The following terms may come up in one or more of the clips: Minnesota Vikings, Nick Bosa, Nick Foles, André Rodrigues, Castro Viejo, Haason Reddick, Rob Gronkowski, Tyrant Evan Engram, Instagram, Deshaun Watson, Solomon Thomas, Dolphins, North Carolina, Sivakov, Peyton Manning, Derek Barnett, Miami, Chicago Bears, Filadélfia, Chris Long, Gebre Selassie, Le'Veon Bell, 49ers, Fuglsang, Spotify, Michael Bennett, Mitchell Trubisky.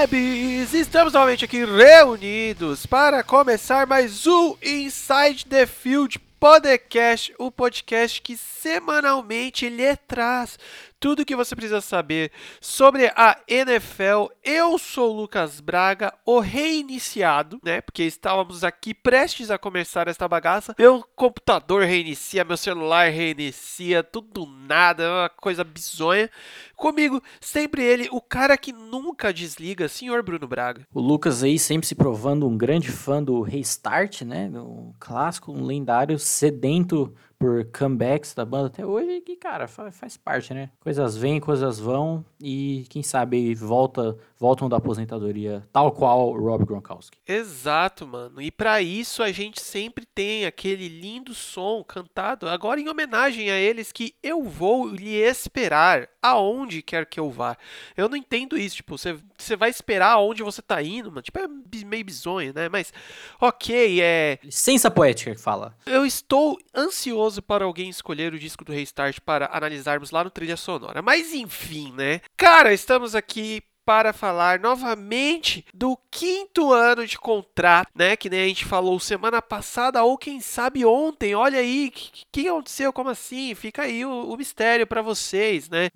Webs, estamos novamente aqui reunidos para começar mais um Inside the Field Podcast, o podcast que semanalmente lhe traz tudo o que você precisa saber sobre a NFL. Eu sou o Lucas Braga, o reiniciado, né? Porque estávamos aqui prestes a começar esta bagaça. Meu computador reinicia, meu celular reinicia, tudo nada, é uma coisa bizonha. Comigo, sempre ele, o cara que nunca desliga, senhor Bruno Braga. O Lucas aí sempre se provando um grande fã do Restart, né? Um clássico, um lendário, sedento por comebacks da banda até hoje, que, cara, faz parte, né? Coisas vêm, coisas vão e, quem sabe, voltam da aposentadoria, tal qual o Rob Gronkowski. Exato, mano. E pra isso a gente sempre tem aquele lindo som cantado, agora em homenagem a eles, que eu vou lhe esperar aonde quer que eu vá. Eu não entendo isso, tipo, você vai esperar aonde você tá indo, mano. Tipo, é meio bizonho, né? Mas, ok, é... licença poética que fala. Eu estou ansioso para alguém escolher o disco do Restart para analisarmos lá no Trilha Sonora. Mas enfim, né? Cara, estamos aqui para falar novamente do quinto ano de contrato, né? Que nem a gente falou semana passada ou quem sabe ontem. Olha aí, o que aconteceu? Como assim? Fica aí o mistério para vocês, né?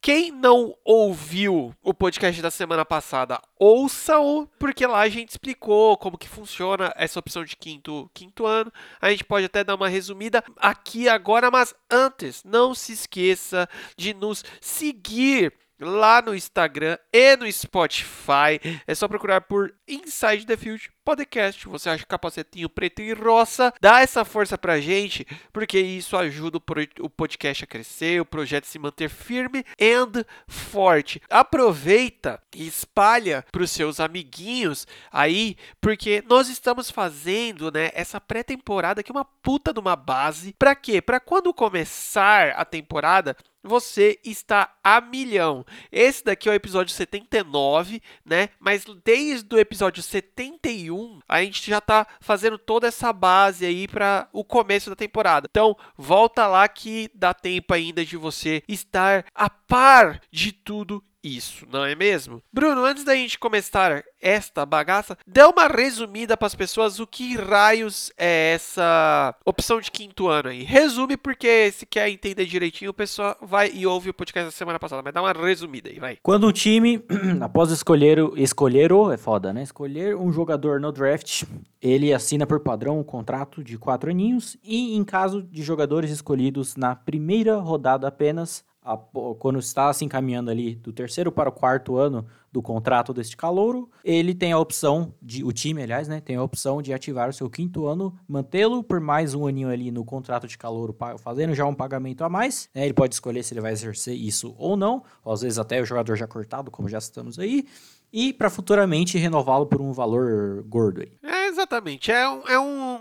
Quem não ouviu o podcast da semana passada, ouça-o, porque lá a gente explicou como que funciona essa opção de quinto ano. A gente pode até dar uma resumida aqui agora, mas antes, não se esqueça de nos seguir lá no Instagram e no Spotify. É só procurar por Inside the Field Podcast. Você acha capacetinho preto e roça. Dá essa força pra gente, porque isso ajuda o podcast a crescer, o projeto a se manter firme and forte. Aproveita e espalha pros seus amiguinhos aí, porque nós estamos fazendo, né, essa pré-temporada que é uma puta de uma base. Pra quê? Pra quando começar a temporada, você está a milhão. Esse daqui é o episódio 79, né? Mas desde o episódio 71, a gente já tá fazendo toda essa base aí para o começo da temporada. Então, volta lá que dá tempo ainda de você estar a par de tudo isso, não é mesmo? Bruno, antes da gente começar esta bagaça, dê uma resumida para as pessoas o que raios é essa opção de quinto ano aí. Resume, porque se quer entender direitinho, o pessoal vai e ouve o podcast da semana passada, mas dá uma resumida aí, vai. Quando um time, após escolher um jogador no draft, ele assina por padrão um contrato de 4 aninhos e, em caso de jogadores escolhidos na primeira rodada apenas, quando está se encaminhando ali do 3º para o 4º ano do contrato deste calouro, ele tem a opção de, o time, aliás, né, tem a opção de ativar o seu 5º ano, mantê-lo por mais um aninho ali no contrato de calouro, fazendo já um pagamento a mais, né, ele pode escolher se ele vai exercer isso ou não, ou às vezes até o jogador já cortado, como já citamos aí, e para futuramente renová-lo por um valor gordo aí. Exatamente,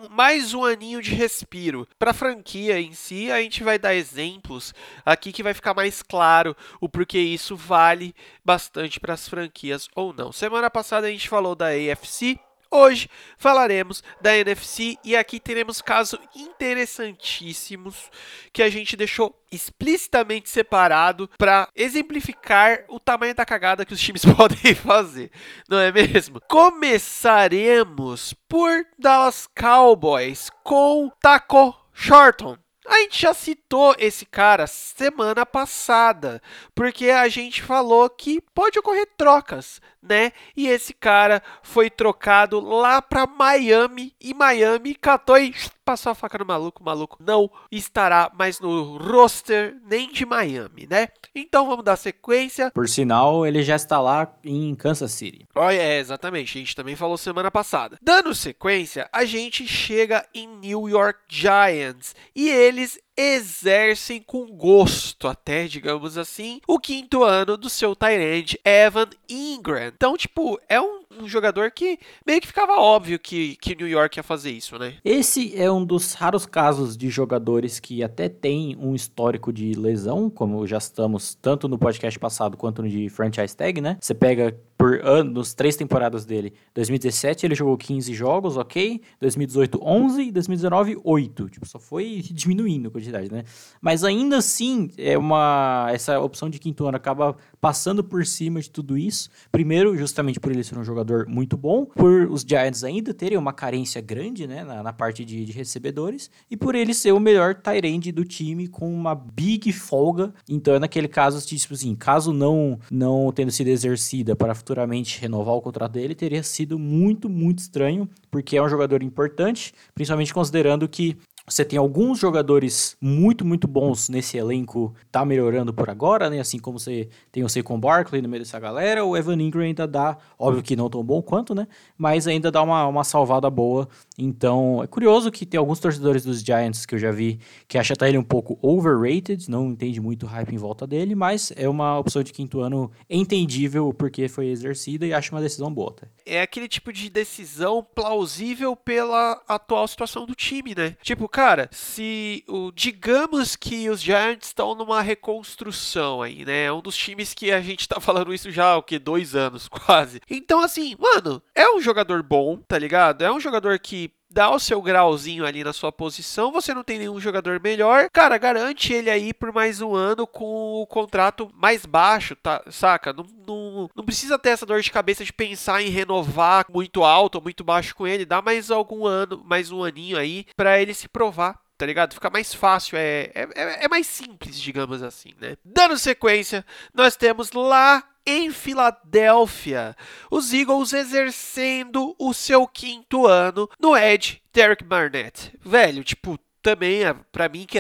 mais um aninho de respiro. Para a franquia em si, a gente vai dar exemplos aqui que vai ficar mais claro o porquê isso vale bastante para as franquias ou não. Semana passada a gente falou da AFC, hoje falaremos da NFC e aqui teremos casos interessantíssimos que a gente deixou explicitamente separado para exemplificar o tamanho da cagada que os times podem fazer, não é mesmo? Começaremos por Dallas Cowboys com Taco Charlton. A gente já citou esse cara semana passada, porque a gente falou que pode ocorrer trocas, né? E esse cara foi trocado lá pra Miami, e Miami catou e passou a faca no maluco. O maluco não estará mais no roster nem de Miami, né? Então vamos dar sequência. Por sinal, ele já está lá em Kansas City. Exatamente. A gente também falou semana passada. Dando sequência, a gente chega em New York Giants e eles exercem com gosto, até, digamos assim, o 5º ano do seu Tyrant Evan Engram. Então, tipo, é um jogador que meio que ficava óbvio que New York ia fazer isso, né? Esse é um dos raros casos de jogadores que até tem um histórico de lesão, como já estamos tanto no podcast passado quanto no de franchise tag, né? Você pega por ano, nas três temporadas dele. 2017 ele jogou 15 jogos, ok. 2018, 11. 2019, 8. Tipo, só foi diminuindo a quantidade, né? Mas ainda assim, essa opção de quinto ano acaba passando por cima de tudo isso. Primeiro, justamente por ele ser um jogador muito bom, por os Giants ainda terem uma carência grande, né, na parte de recebedores, e por ele ser o melhor tight end do time com uma big folga. Então, naquele caso, tipo assim, caso não tendo sido exercida para futuramente renovar o contrato dele, teria sido muito, muito estranho, porque é um jogador importante, principalmente considerando que você tem alguns jogadores muito, muito bons nesse elenco, tá melhorando por agora, né? Assim como você tem o Saquon Barkley no meio dessa galera, o Evan Ingram ainda dá, óbvio que não tão bom quanto, né? Mas ainda dá uma salvada boa. Então, é curioso que tem alguns torcedores dos Giants que eu já vi que acham até ele um pouco overrated, não entende muito o hype em volta dele, mas é uma opção de quinto ano entendível porque foi exercida e acho uma decisão boa, tá? É aquele tipo de decisão plausível pela atual situação do time, né? Tipo, cara, digamos que os Giants estão numa reconstrução aí, né? É um dos times que a gente tá falando isso já há, 2 anos quase. Então, assim, mano, é um jogador bom, tá ligado? É um jogador que dá o seu grauzinho ali na sua posição, você não tem nenhum jogador melhor, cara, garante ele aí por mais um ano com o contrato mais baixo, tá, saca? Não precisa ter essa dor de cabeça de pensar em renovar muito alto ou muito baixo com ele, dá mais um aninho aí pra ele se provar, tá ligado? Fica mais fácil, é mais simples, digamos assim, né? Dando sequência, nós temos lá em Filadélfia, os Eagles exercendo o seu quinto ano no edge Derek Barnett. Velho, tipo, também, pra mim, que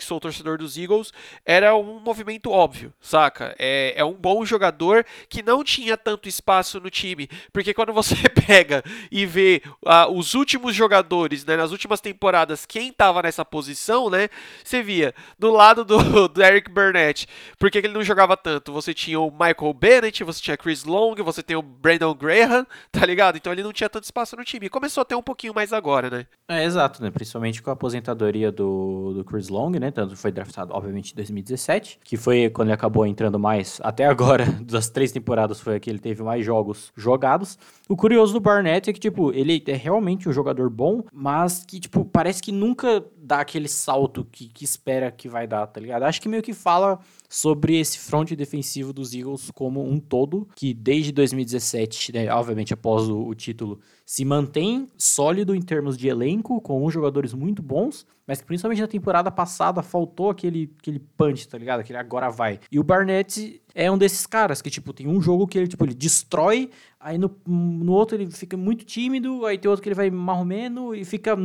sou torcedor dos Eagles, era um movimento óbvio, saca? É um bom jogador que não tinha tanto espaço no time, porque quando você pega e vê os últimos jogadores, né, nas últimas temporadas, quem tava nessa posição, né, você via do lado do Eric Burnett, porque ele não jogava tanto, você tinha o Michael Bennett, você tinha Chris Long, você tem o Brandon Graham, tá ligado? Então ele não tinha tanto espaço no time, começou a ter um pouquinho mais agora, né? É, exato, né, principalmente com a aposentadoria do Chris Long, né? Tanto foi draftado, obviamente, em 2017, que foi quando ele acabou entrando mais. Até agora, das 3 temporadas, foi aqui que ele teve mais jogos jogados. O curioso do Barnett é que, tipo, ele é realmente um jogador bom, mas que, tipo, parece que nunca dá aquele salto que espera que vai dar, tá ligado? Acho que meio que fala sobre esse fronte defensivo dos Eagles como um todo, que desde 2017, né, obviamente após o título, se mantém sólido em termos de elenco, com uns jogadores muito bons, mas que principalmente na temporada passada faltou aquele punch, tá ligado? Aquele agora vai. E o Barnett é um desses caras que, tipo, tem um jogo que ele, tipo, ele destrói, aí no outro ele fica muito tímido, aí tem outro que ele vai marromeno e fica...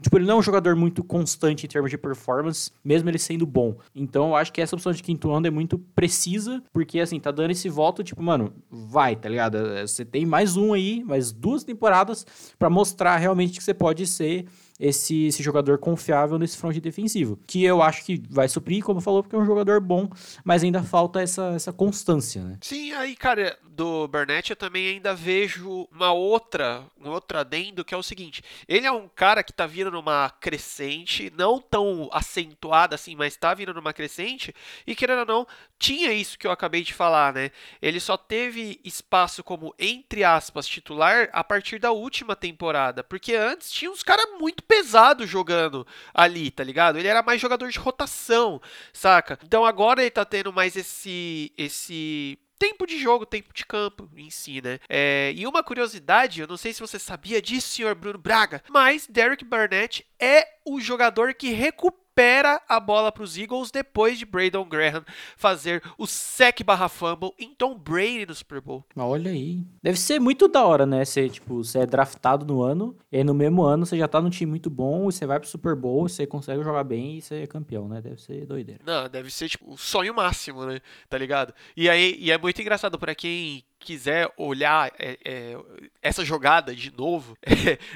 Tipo, ele não é um jogador muito constante em termos de performance, mesmo ele sendo bom. Então, eu acho que essa opção de quinto ano é muito precisa, porque, assim, tá dando esse voto, tipo, mano, vai, tá ligado? Você tem mais um aí, mais 2 temporadas pra mostrar realmente que você pode ser esse jogador confiável nesse front defensivo, que eu acho que vai suprir, como falou, porque é um jogador bom, mas ainda falta essa constância, né? Sim, aí, cara, do Burnett eu também ainda vejo um outro adendo, que é o seguinte, ele é um cara que tá vindo numa crescente, não tão acentuada assim, mas tá vindo numa crescente, e querendo ou não, tinha isso que eu acabei de falar, né? Ele só teve espaço como, entre aspas, titular a partir da última temporada, porque antes tinha uns caras muito pesado jogando ali, tá ligado? Ele era mais jogador de rotação, saca? Então agora ele tá tendo mais esse tempo de jogo, tempo de campo em si, né? E uma curiosidade, eu não sei se você sabia disso, senhor Bruno Braga, mas Derek Barnett é o jogador que recupera a bola para os Eagles depois de Brandon Graham fazer o sec/fumble em Tom Brady no Super Bowl. Olha aí. Deve ser muito da hora, né? Você é draftado no ano, e aí no mesmo ano você já tá num time muito bom, e você vai pro Super Bowl, você consegue jogar bem e você é campeão, né? Deve ser doideira. Não, deve ser tipo o sonho máximo, né? Tá ligado? E é muito engraçado pra quem quiser olhar essa jogada de novo,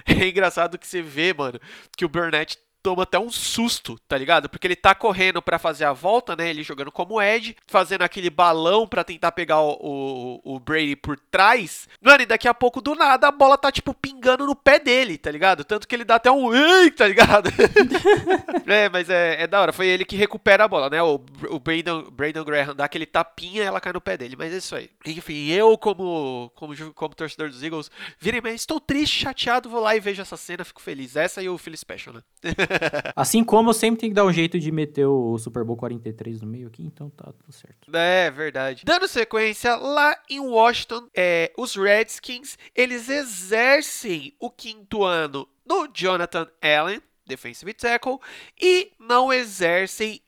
é engraçado que você vê, mano, que o Burnett toma até um susto, tá ligado? Porque ele tá correndo pra fazer a volta, né? Ele jogando como edge, fazendo aquele balão pra tentar pegar o Brady por trás. Mano, e daqui a pouco, do nada, a bola tá, tipo, pingando no pé dele, tá ligado? Tanto que ele dá até um... Ei, tá ligado? mas é da hora. Foi ele que recupera a bola, né? O Brandon Graham dá aquele tapinha e ela cai no pé dele. Mas é isso aí. Enfim, eu, como torcedor dos Eagles, virei, mas estou triste, chateado, vou lá e vejo essa cena, fico feliz. Essa e o Philly Special, né? Assim como eu sempre tenho que dar um jeito de meter o Super Bowl 43 no meio aqui, então tá tudo certo. É, verdade. Dando sequência, lá em Washington, os Redskins, eles exercem o quinto ano no Jonathan Allen, defensive tackle, e não exercem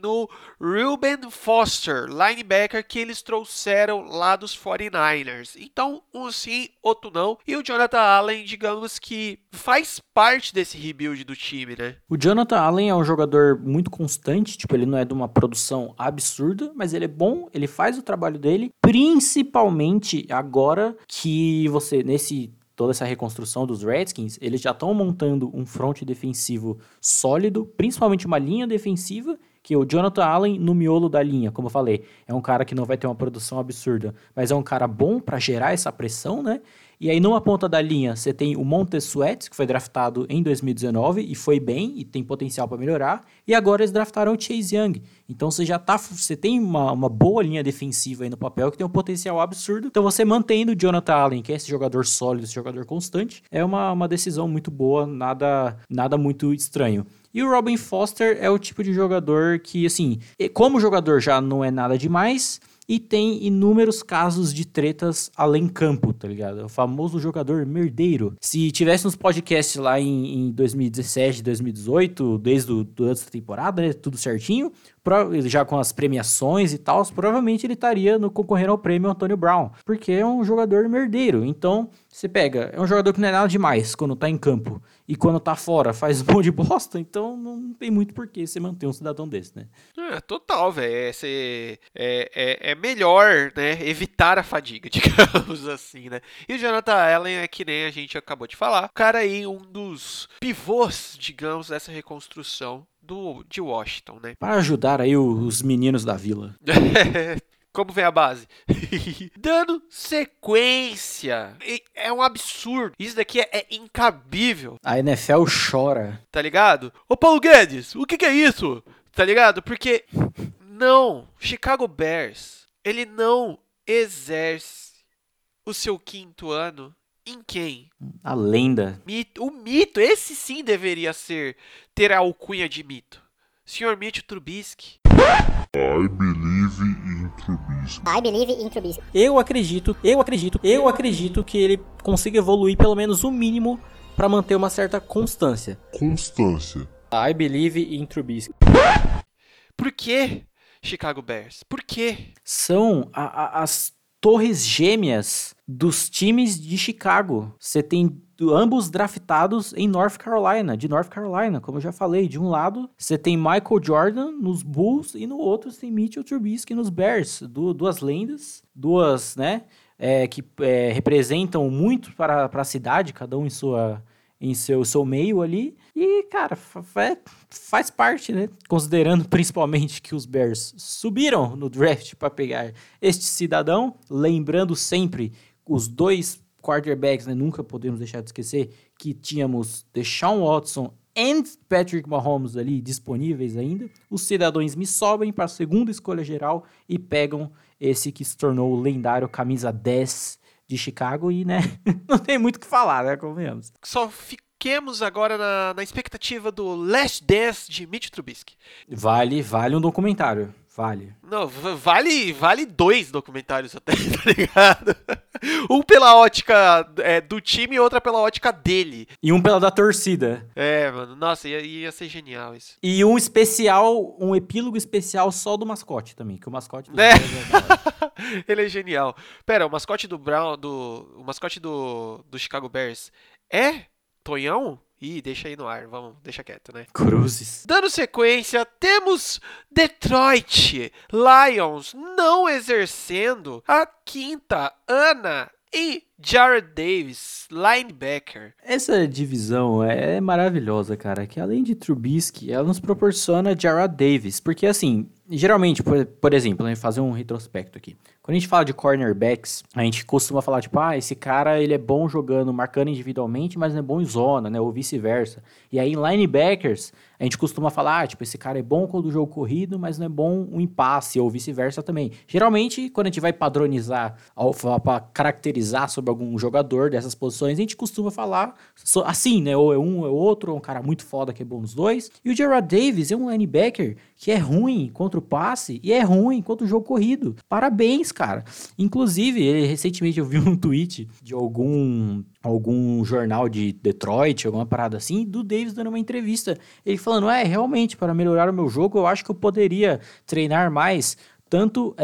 no Reuben Foster, linebacker, que eles trouxeram lá dos 49ers. Então, um sim, outro não. E o Jonathan Allen, digamos que faz parte desse rebuild do time, né? O Jonathan Allen é um jogador muito constante, tipo, ele não é de uma produção absurda, mas ele é bom, ele faz o trabalho dele, principalmente agora que você, nesse... toda essa reconstrução dos Redskins, eles já estão montando um fronte defensivo sólido, principalmente uma linha defensiva, que o Jonathan Allen no miolo da linha, como eu falei, é um cara que não vai ter uma produção absurda, mas é um cara bom para gerar essa pressão, né? E aí, numa ponta da linha, você tem o Montez Sweat, que foi draftado em 2019 e foi bem, e tem potencial para melhorar. E agora eles draftaram o Chase Young. Então, você tem uma boa linha defensiva aí no papel, que tem um potencial absurdo. Então, você mantendo o Jonathan Allen, que é esse jogador sólido, esse jogador constante, é uma decisão muito boa, nada muito estranho. E o Reuben Foster é o tipo de jogador que, assim, como jogador já não é nada demais... E tem inúmeros casos de tretas além campo, tá ligado? O famoso jogador merdeiro. Se tivesse uns podcasts lá em 2017, 2018, desde antes da temporada, né? Tudo certinho. Já com as premiações e tal, provavelmente ele estaria concorrendo ao prêmio Antônio Brown, porque é um jogador merdeiro. Então, você pega, é um jogador que não é nada demais quando tá em campo, e quando tá fora faz um monte de bosta, então não tem muito porquê você manter um cidadão desse, né? É, total, velho. É melhor, né, evitar a fadiga, digamos assim, né? E o Jonathan Allen é que nem a gente acabou de falar. O cara aí, um dos pivôs, digamos, dessa reconstrução de Washington, né? Para ajudar aí os meninos da vila. Como vem a base? Dando sequência. É um absurdo. Isso daqui é incabível. A NFL chora. Tá ligado? Ô Paulo Guedes, o que é isso? Tá ligado? Porque não, Chicago Bears, ele não exerce o seu quinto ano em quem? A lenda. O mito, esse sim deveria ter a alcunha de mito. Senhor Mitchell Trubisky. I believe in Trubisky. I believe in Trubisky. Eu acredito que ele consiga evoluir pelo menos o mínimo pra manter uma certa constância. Constância. I believe in Trubisky. Por quê, Chicago Bears? Por quê? São as torres gêmeas dos times de Chicago. Você tem ambos draftados de North Carolina, como eu já falei. De um lado, você tem Michael Jordan nos Bulls e no outro você tem Mitchell Trubisky nos Bears. Duas lendas, duas, né, que representam muito para a cidade, cada um em seu meio ali. E, cara, faz parte, né? Considerando principalmente que os Bears subiram no draft para pegar este cidadão. Lembrando sempre os dois quarterbacks, né? Nunca podemos deixar de esquecer que tínhamos Deshaun Watson e Patrick Mahomes ali disponíveis ainda. Os cidadãos me sobem para a segunda escolha geral e pegam esse que se tornou o lendário camisa 10 de Chicago e, né, não tem muito o que falar, né, convenhamos. Só fiquemos agora na expectativa do Last Dance de Mitch Trubisky. Vale um documentário, vale. Não, vale dois documentários até, tá ligado? Um pela ótica do time e outra pela ótica dele. E um pela da torcida. É, mano, nossa, ia ser genial isso. E um epílogo especial só do mascote também, que o mascote... do Ele é genial. Pera, o mascote do Brown, o mascote do Chicago Bears é Tonhão? Ih, deixa aí no ar, vamos, deixa quieto, né? Cruzes. Dando sequência, temos Detroit Lions não exercendo a quinta Ana e Jarrad Davis, linebacker. Essa divisão é maravilhosa, cara, que além de Trubisky, ela nos proporciona Jarrad Davis, porque assim, geralmente, por exemplo, a gente fazer um retrospecto aqui, quando a gente fala de cornerbacks, a gente costuma falar tipo, esse cara ele é bom jogando, marcando individualmente, mas não é bom em zona, né, ou vice-versa. E aí em linebackers, a gente costuma falar, esse cara é bom quando o jogo corrido, mas não é bom um impasse, ou vice-versa também. Geralmente, quando a gente vai padronizar, para caracterizar sobre algum jogador dessas posições, a gente costuma falar assim, né? Ou é um, ou é outro, ou é um cara muito foda que é bom nos dois. E o Jarrad Davis é um linebacker que é ruim contra o passe e é ruim contra o jogo corrido. Parabéns, cara. Inclusive, recentemente eu vi um tweet de algum jornal de Detroit, alguma parada assim, do Davis dando uma entrevista. Ele falando, realmente, para melhorar o meu jogo, eu acho que eu poderia treinar mais, tanto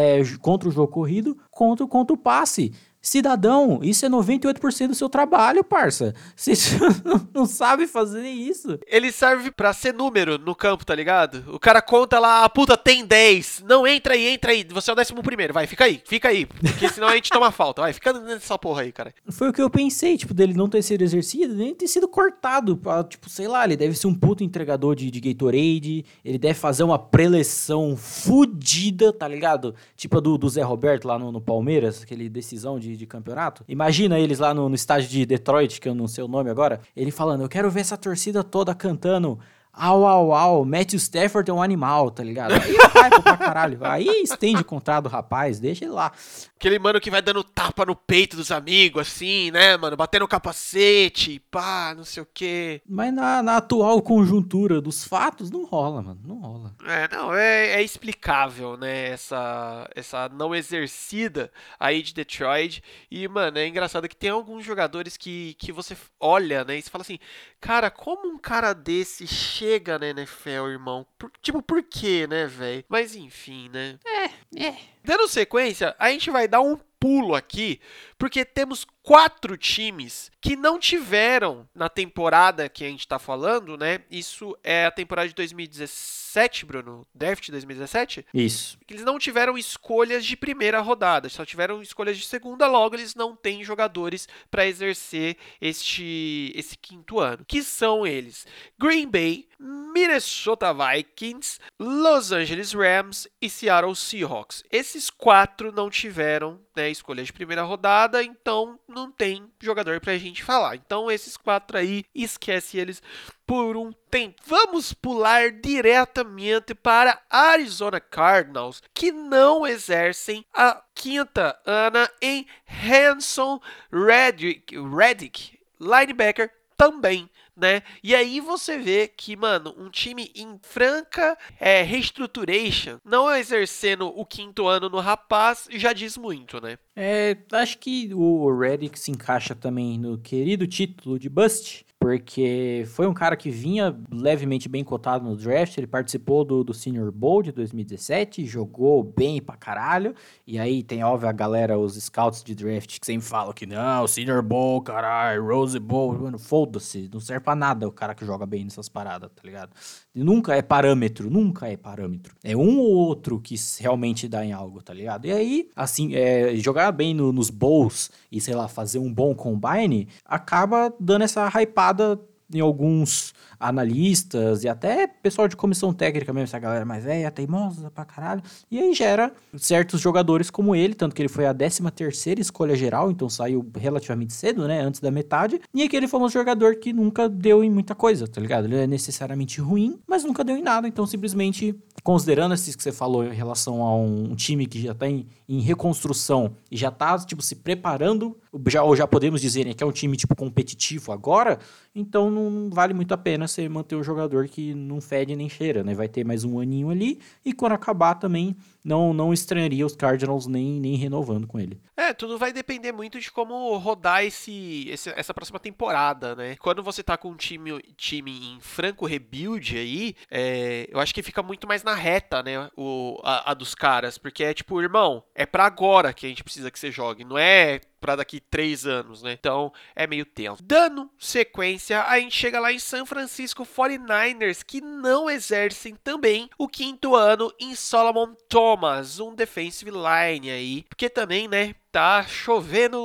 contra o jogo corrido, quanto contra o passe. Cidadão, isso é 98% do seu trabalho, parça. Você não sabe fazer isso. Ele serve pra ser número no campo, tá ligado? O cara conta lá, puta, tem 10. Não, entra aí. Você é o 11º, vai, fica aí. Porque senão a gente toma falta. Vai, fica nessa porra aí, cara. Foi o que eu pensei, dele não ter sido exercido, nem ter sido cortado. Pra, ele deve ser um puto entregador de Gatorade. Ele deve fazer uma preleção fodida, tá ligado? Tipo a do Zé Roberto lá no Palmeiras, aquele decisão de campeonato. Imagina eles lá no estádio de Detroit, que eu não sei o nome agora, ele falando, eu quero ver essa torcida toda cantando au, au, au, Matthew Stafford é um animal, tá ligado? Aí vai pra caralho, aí estende o contrato do rapaz, deixa ele lá. Aquele mano que vai dando tapa no peito dos amigos, assim, né, mano, batendo o capacete, pá, não sei o quê. Mas na atual conjuntura dos fatos, não rola, mano, não rola. É explicável, né, essa não exercida aí de Detroit. E, mano, é engraçado que tem alguns jogadores que você olha, né, e você fala assim, cara, como um cara desse chega na NFL, irmão. Por quê, né, velho? Mas enfim, né? Dando sequência, a gente vai dar um pulo aqui, porque temos 4 times que não tiveram na temporada que a gente tá falando, né? Isso é a temporada de 2017, Bruno? Draft 2017? Isso. Eles não tiveram escolhas de primeira rodada, só tiveram escolhas de segunda, logo eles não têm jogadores pra exercer esse 5º ano. Que são eles? Green Bay, Minnesota Vikings, Los Angeles Rams e Seattle Seahawks. Esses 4 não tiveram, né, escolhas de primeira rodada, então não tem jogador pra gente falar. Então esses 4 aí, esquece eles por um tempo. Vamos pular diretamente para Arizona Cardinals, que não exercem a 5ª ana em Hanson Reddick, linebacker também, né? E aí você vê que, mano, um time em franca restructuration, não exercendo o 5º ano no rapaz, já diz muito, né? Acho que o Reddick se encaixa também no querido título de Bust, porque foi um cara que vinha levemente bem cotado no draft, ele participou do Senior Bowl de 2017, jogou bem pra caralho, e aí tem, óbvio, a galera, os scouts de draft, que sempre falam que não, Senior Bowl, caralho, Rose Bowl, mano, foda-se, não serve pra nada o cara que joga bem nessas paradas, tá ligado? Nunca é parâmetro. É um ou outro que realmente dá em algo, tá ligado? E aí, assim, jogar bem nos bowls e, sei lá, fazer um bom combine, acaba dando essa hypada em alguns analistas e até pessoal de comissão técnica mesmo, essa galera mais velha, teimosa pra caralho, e aí gera certos jogadores como ele, tanto que ele foi a 13ª escolha geral, então saiu relativamente cedo, né, antes da metade, e aquele famoso jogador que nunca deu em muita coisa, tá ligado? Ele é necessariamente ruim, mas nunca deu em nada, então simplesmente, considerando esses que você falou em relação a um time que já tá em reconstrução e já tá, se preparando, ou já podemos dizer, né, que é um time, competitivo agora, então não vale muito a pena você manter um jogador que não fede nem cheira, né? Vai ter mais um aninho ali e quando acabar também não estranharia os Cardinals nem renovando com ele. Tudo vai depender muito de como rodar essa próxima temporada, né? Quando você tá com um time em franco rebuild aí, eu acho que fica muito mais na reta, né? A dos caras, porque é irmão, é pra agora que a gente precisa que você jogue, não é pra daqui 3 anos, né? Então, é meio tenso. Dando sequência, a gente chega lá em San Francisco 49ers, que não exercem também o 5º ano em Solomon Thomas, um defensive line aí, porque também, né, tá chovendo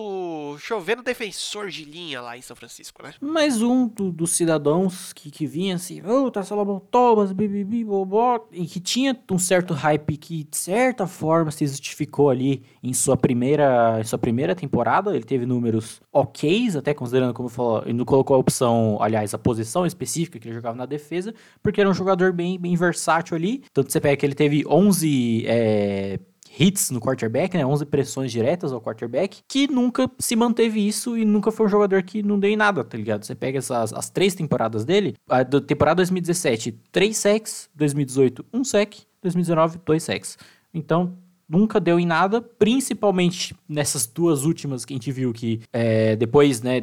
o chovendo defensor de linha lá em São Francisco, né? Mais um dos cidadãos que vinha assim, tá Salomão Thomas, bibibi, bobó, e que tinha um certo hype que, de certa forma, se justificou ali em sua primeira temporada. Ele teve números ok's, até considerando, como falou, ele não colocou a opção, aliás, a posição específica que ele jogava na defesa, porque era um jogador bem, bem versátil ali. Tanto você pega que ele teve 11... hits no quarterback, né? 11 pressões diretas ao quarterback, que nunca se manteve isso e nunca foi um jogador que não deu em nada, tá ligado? Você pega as três temporadas dele, a temporada 2017, 3 sacks, 2018, 1 sack, 2019, 2 sacks. Então, nunca deu em nada, principalmente nessas duas últimas que a gente viu que depois, né,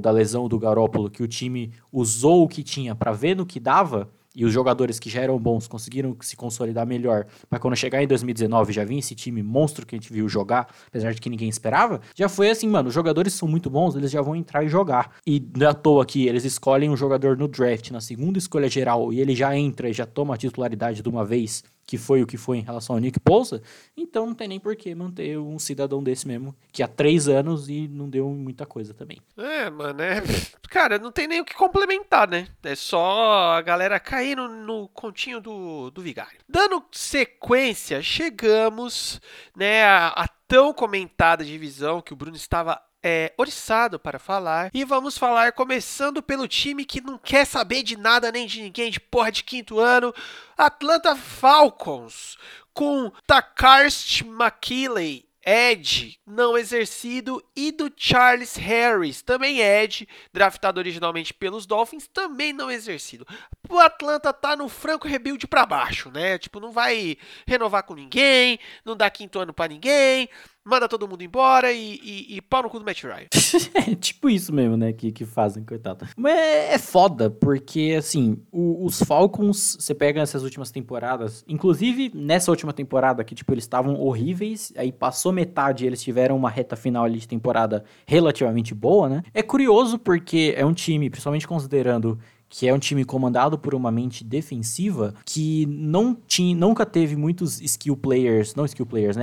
da lesão do Garoppolo, que o time usou o que tinha pra ver no que dava, e os jogadores que já eram bons conseguiram se consolidar melhor, mas quando chegar em 2019 já vinha esse time monstro que a gente viu jogar, apesar de que ninguém esperava, já foi assim, mano, os jogadores são muito bons, eles já vão entrar e jogar. E não é à toa que eles escolhem um jogador no draft, na segunda escolha geral, e ele já entra e já toma a titularidade de uma vez, que foi o que foi em relação ao Nick Bosa. Então não tem nem por que manter um cidadão desse mesmo, que há 3 anos e não deu muita coisa também. É, mano, cara, não tem nem o que complementar, né? É só a galera cair no continho do vigário. Dando sequência, chegamos, né, à tão comentada divisão que o Bruno estava oriçado para falar, e vamos falar começando pelo time que não quer saber de nada nem de ninguém, de porra de quinto ano, Atlanta Falcons, com Tackarst McKinley, Edge, não exercido, e do Charles Harris, também Edge, draftado originalmente pelos Dolphins, também não exercido. O Atlanta tá no franco rebuild pra baixo, né? Tipo, não vai renovar com ninguém, não dá quinto ano pra ninguém, manda todo mundo embora e pau no cu do Matt Ryan. É tipo isso mesmo, né, que fazem, coitado. Mas é foda, porque, assim, os Falcons, você pega essas últimas temporadas, inclusive nessa última temporada que, tipo, eles estavam horríveis, aí passou metade e eles tiveram uma reta final ali de temporada relativamente boa, né? É curioso porque é um time, principalmente considerando que é um time comandado por uma mente defensiva, que nunca teve muitos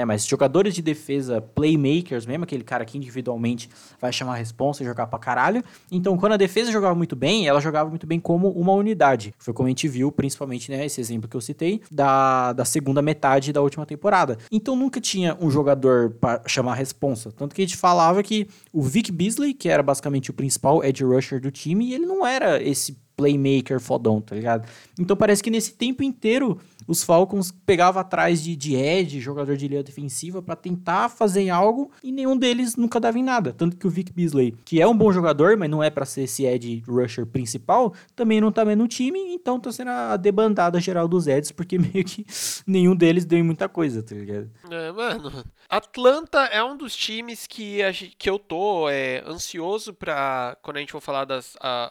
mas jogadores de defesa, playmakers mesmo, aquele cara que individualmente vai chamar a responsa e jogar pra caralho. Então, quando a defesa jogava muito bem, ela jogava muito bem como uma unidade. Foi como a gente viu, principalmente, né, esse exemplo que eu citei, da segunda metade da última temporada. Então, nunca tinha um jogador pra chamar a responsa. Tanto que a gente falava que o Vic Beasley, que era basicamente o principal edge rusher do time, ele não era esse playmaker fodão, tá ligado? Então parece que nesse tempo inteiro os Falcons pegavam atrás de edge, jogador de linha defensiva, pra tentar fazer algo, e nenhum deles nunca dava em nada. Tanto que o Vic Beasley, que é um bom jogador, mas não é pra ser esse edge rusher principal, também não tá vendo no time, então tá sendo a debandada geral dos edges, porque meio que nenhum deles deu em muita coisa, tá ligado? É, mano, Atlanta é um dos times que eu tô ansioso pra, quando a gente for falar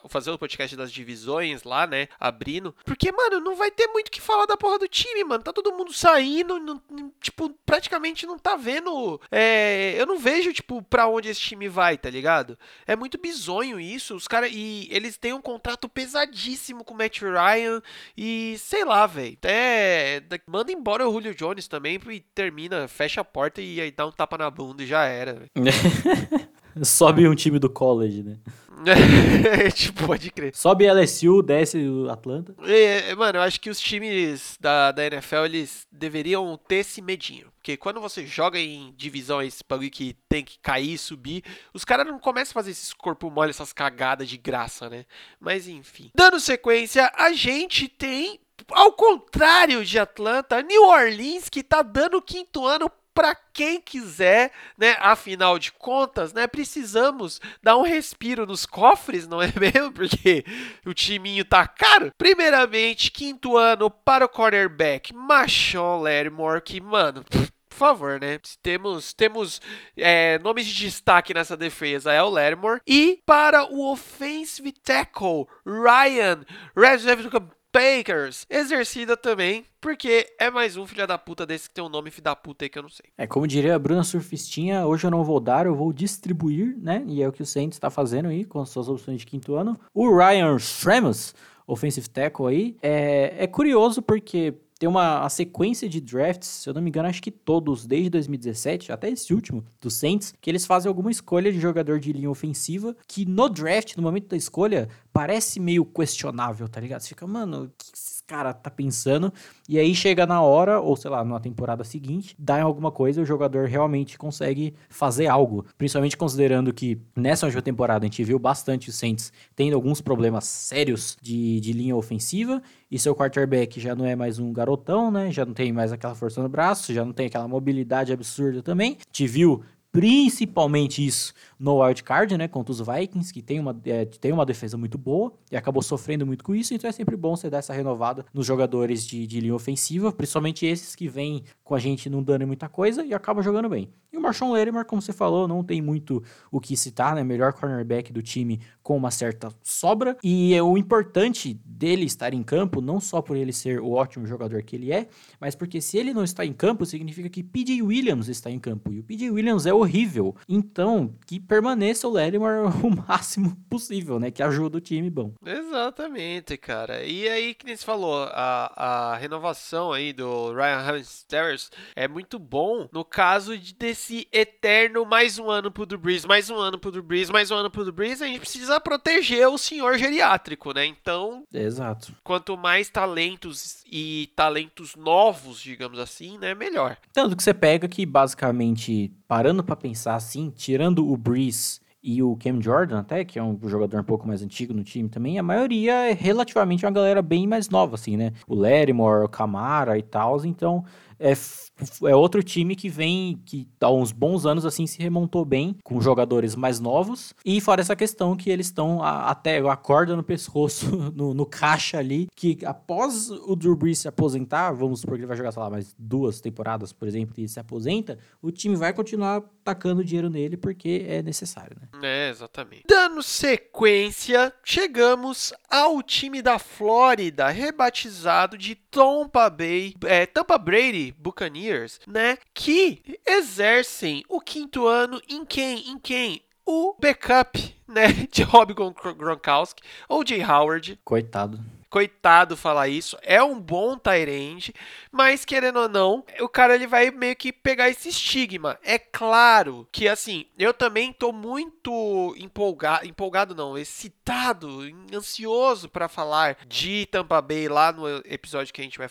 fazer o podcast das divisões lá, né, abrindo, porque, mano, não vai ter muito o que falar da porra do time, mano, tá todo mundo saindo, tipo, praticamente não tá vendo, eu não vejo, tipo, pra onde esse time vai, tá ligado? É muito bizonho isso, os caras, e eles têm um contrato pesadíssimo com o Matt Ryan, e sei lá, velho, até manda embora o Julio Jones também, e termina, fecha a porta e aí dá um tapa na bunda e já era, velho. Sobe um time do college, né? Tipo, pode crer. Sobe LSU, desce Atlanta. Mano, eu acho que os times da NFL, eles deveriam ter esse medinho. Porque quando você joga em divisão, esse bagulho que tem que cair e subir, os caras não começam a fazer esses corpo mole, essas cagadas de graça, né? Mas enfim. Dando sequência, a gente tem, ao contrário de Atlanta, New Orleans, que tá dando o quinto ano pra quem quiser, né? Afinal de contas, né? Precisamos dar um respiro nos cofres, não é mesmo? Porque o timinho tá caro. Primeiramente, quinto ano para o cornerback Marshon Lattimore, que, mano, por favor, né? Temos nomes de destaque nessa defesa, é o Lattimore. E para o offensive tackle Ryan Bakers, exercida também, porque é mais um filho da puta desse que tem um nome filho da puta aí que eu não sei. É, como diria a Bruna Surfistinha, hoje eu não vou dar, eu vou distribuir, né? E é o que o Saints tá fazendo aí com as suas opções de quinto ano. O Ryan Shremus, offensive tackle aí, é curioso porque tem uma sequência de drafts, se eu não me engano, acho que todos, desde 2017, até esse último, do Saints, que eles fazem alguma escolha de jogador de linha ofensiva, que no draft, no momento da escolha, parece meio questionável, tá ligado? Você fica, mano, o que esse cara tá pensando? E aí chega na hora, ou sei lá, na temporada seguinte, dá em alguma coisa e o jogador realmente consegue fazer algo. Principalmente considerando que nessa última temporada a gente viu bastante o Saints tendo alguns problemas sérios de linha ofensiva, e seu quarterback já não é mais um garotão, né? Já não tem mais aquela força no braço, já não tem aquela mobilidade absurda também. Te viu principalmente isso no wildcard, né, contra os Vikings, que tem uma defesa muito boa e acabou sofrendo muito com isso, então é sempre bom você dar essa renovada nos jogadores de linha ofensiva, principalmente esses que vêm com a gente não dando muita coisa e acabam jogando bem. E o Marshon Lattimore, como você falou, não tem muito o que citar, né, melhor cornerback do time com uma certa sobra, e é o importante dele estar em campo, não só por ele ser o ótimo jogador que ele é, mas porque se ele não está em campo, significa que P.J. Williams está em campo, e o P.J. Williams é horrível, então que permaneça o Lattimore o máximo possível, né, que ajuda o time bom. Exatamente, cara, e aí que nem você falou, a renovação aí do Ryan Hamsters é muito bom no caso desse eterno mais um ano pro Drew Brees, mais um ano pro Drew Brees, mais um ano pro Drew Brees, a gente precisa proteger o senhor geriátrico, né, então exato. Quanto mais talentos e talentos novos, digamos assim, né, melhor. Tanto que você pega que basicamente, parando pra pensar assim, tirando o Brees e o Cam Jordan até, que é um jogador um pouco mais antigo no time também, a maioria é relativamente uma galera bem mais nova, assim, né? O Lattimore, o Kamara e tal, então é outro time que vem, que há uns bons anos, assim, se remontou bem, com jogadores mais novos, e fora essa questão que eles estão até a corda no pescoço, no caixa ali, que após o Drew Brees se aposentar, vamos supor que ele vai jogar, sei lá, mais 2 temporadas, por exemplo, e se aposenta, o time vai continuar tacando dinheiro nele, porque é necessário, né? É, exatamente. Dando sequência, chegamos ao time da Flórida, rebatizado de Tampa Brady Buccaneers, né, que exercem o 5º ano em quem? O backup, né, de Rob Gronkowski ou Jay Howard. Coitado falar isso, é um bom tight end, mas querendo ou não, o cara ele vai meio que pegar esse estigma. É claro que assim, eu também tô muito excitado, ansioso pra falar de Tampa Bay lá no episódio que a gente vai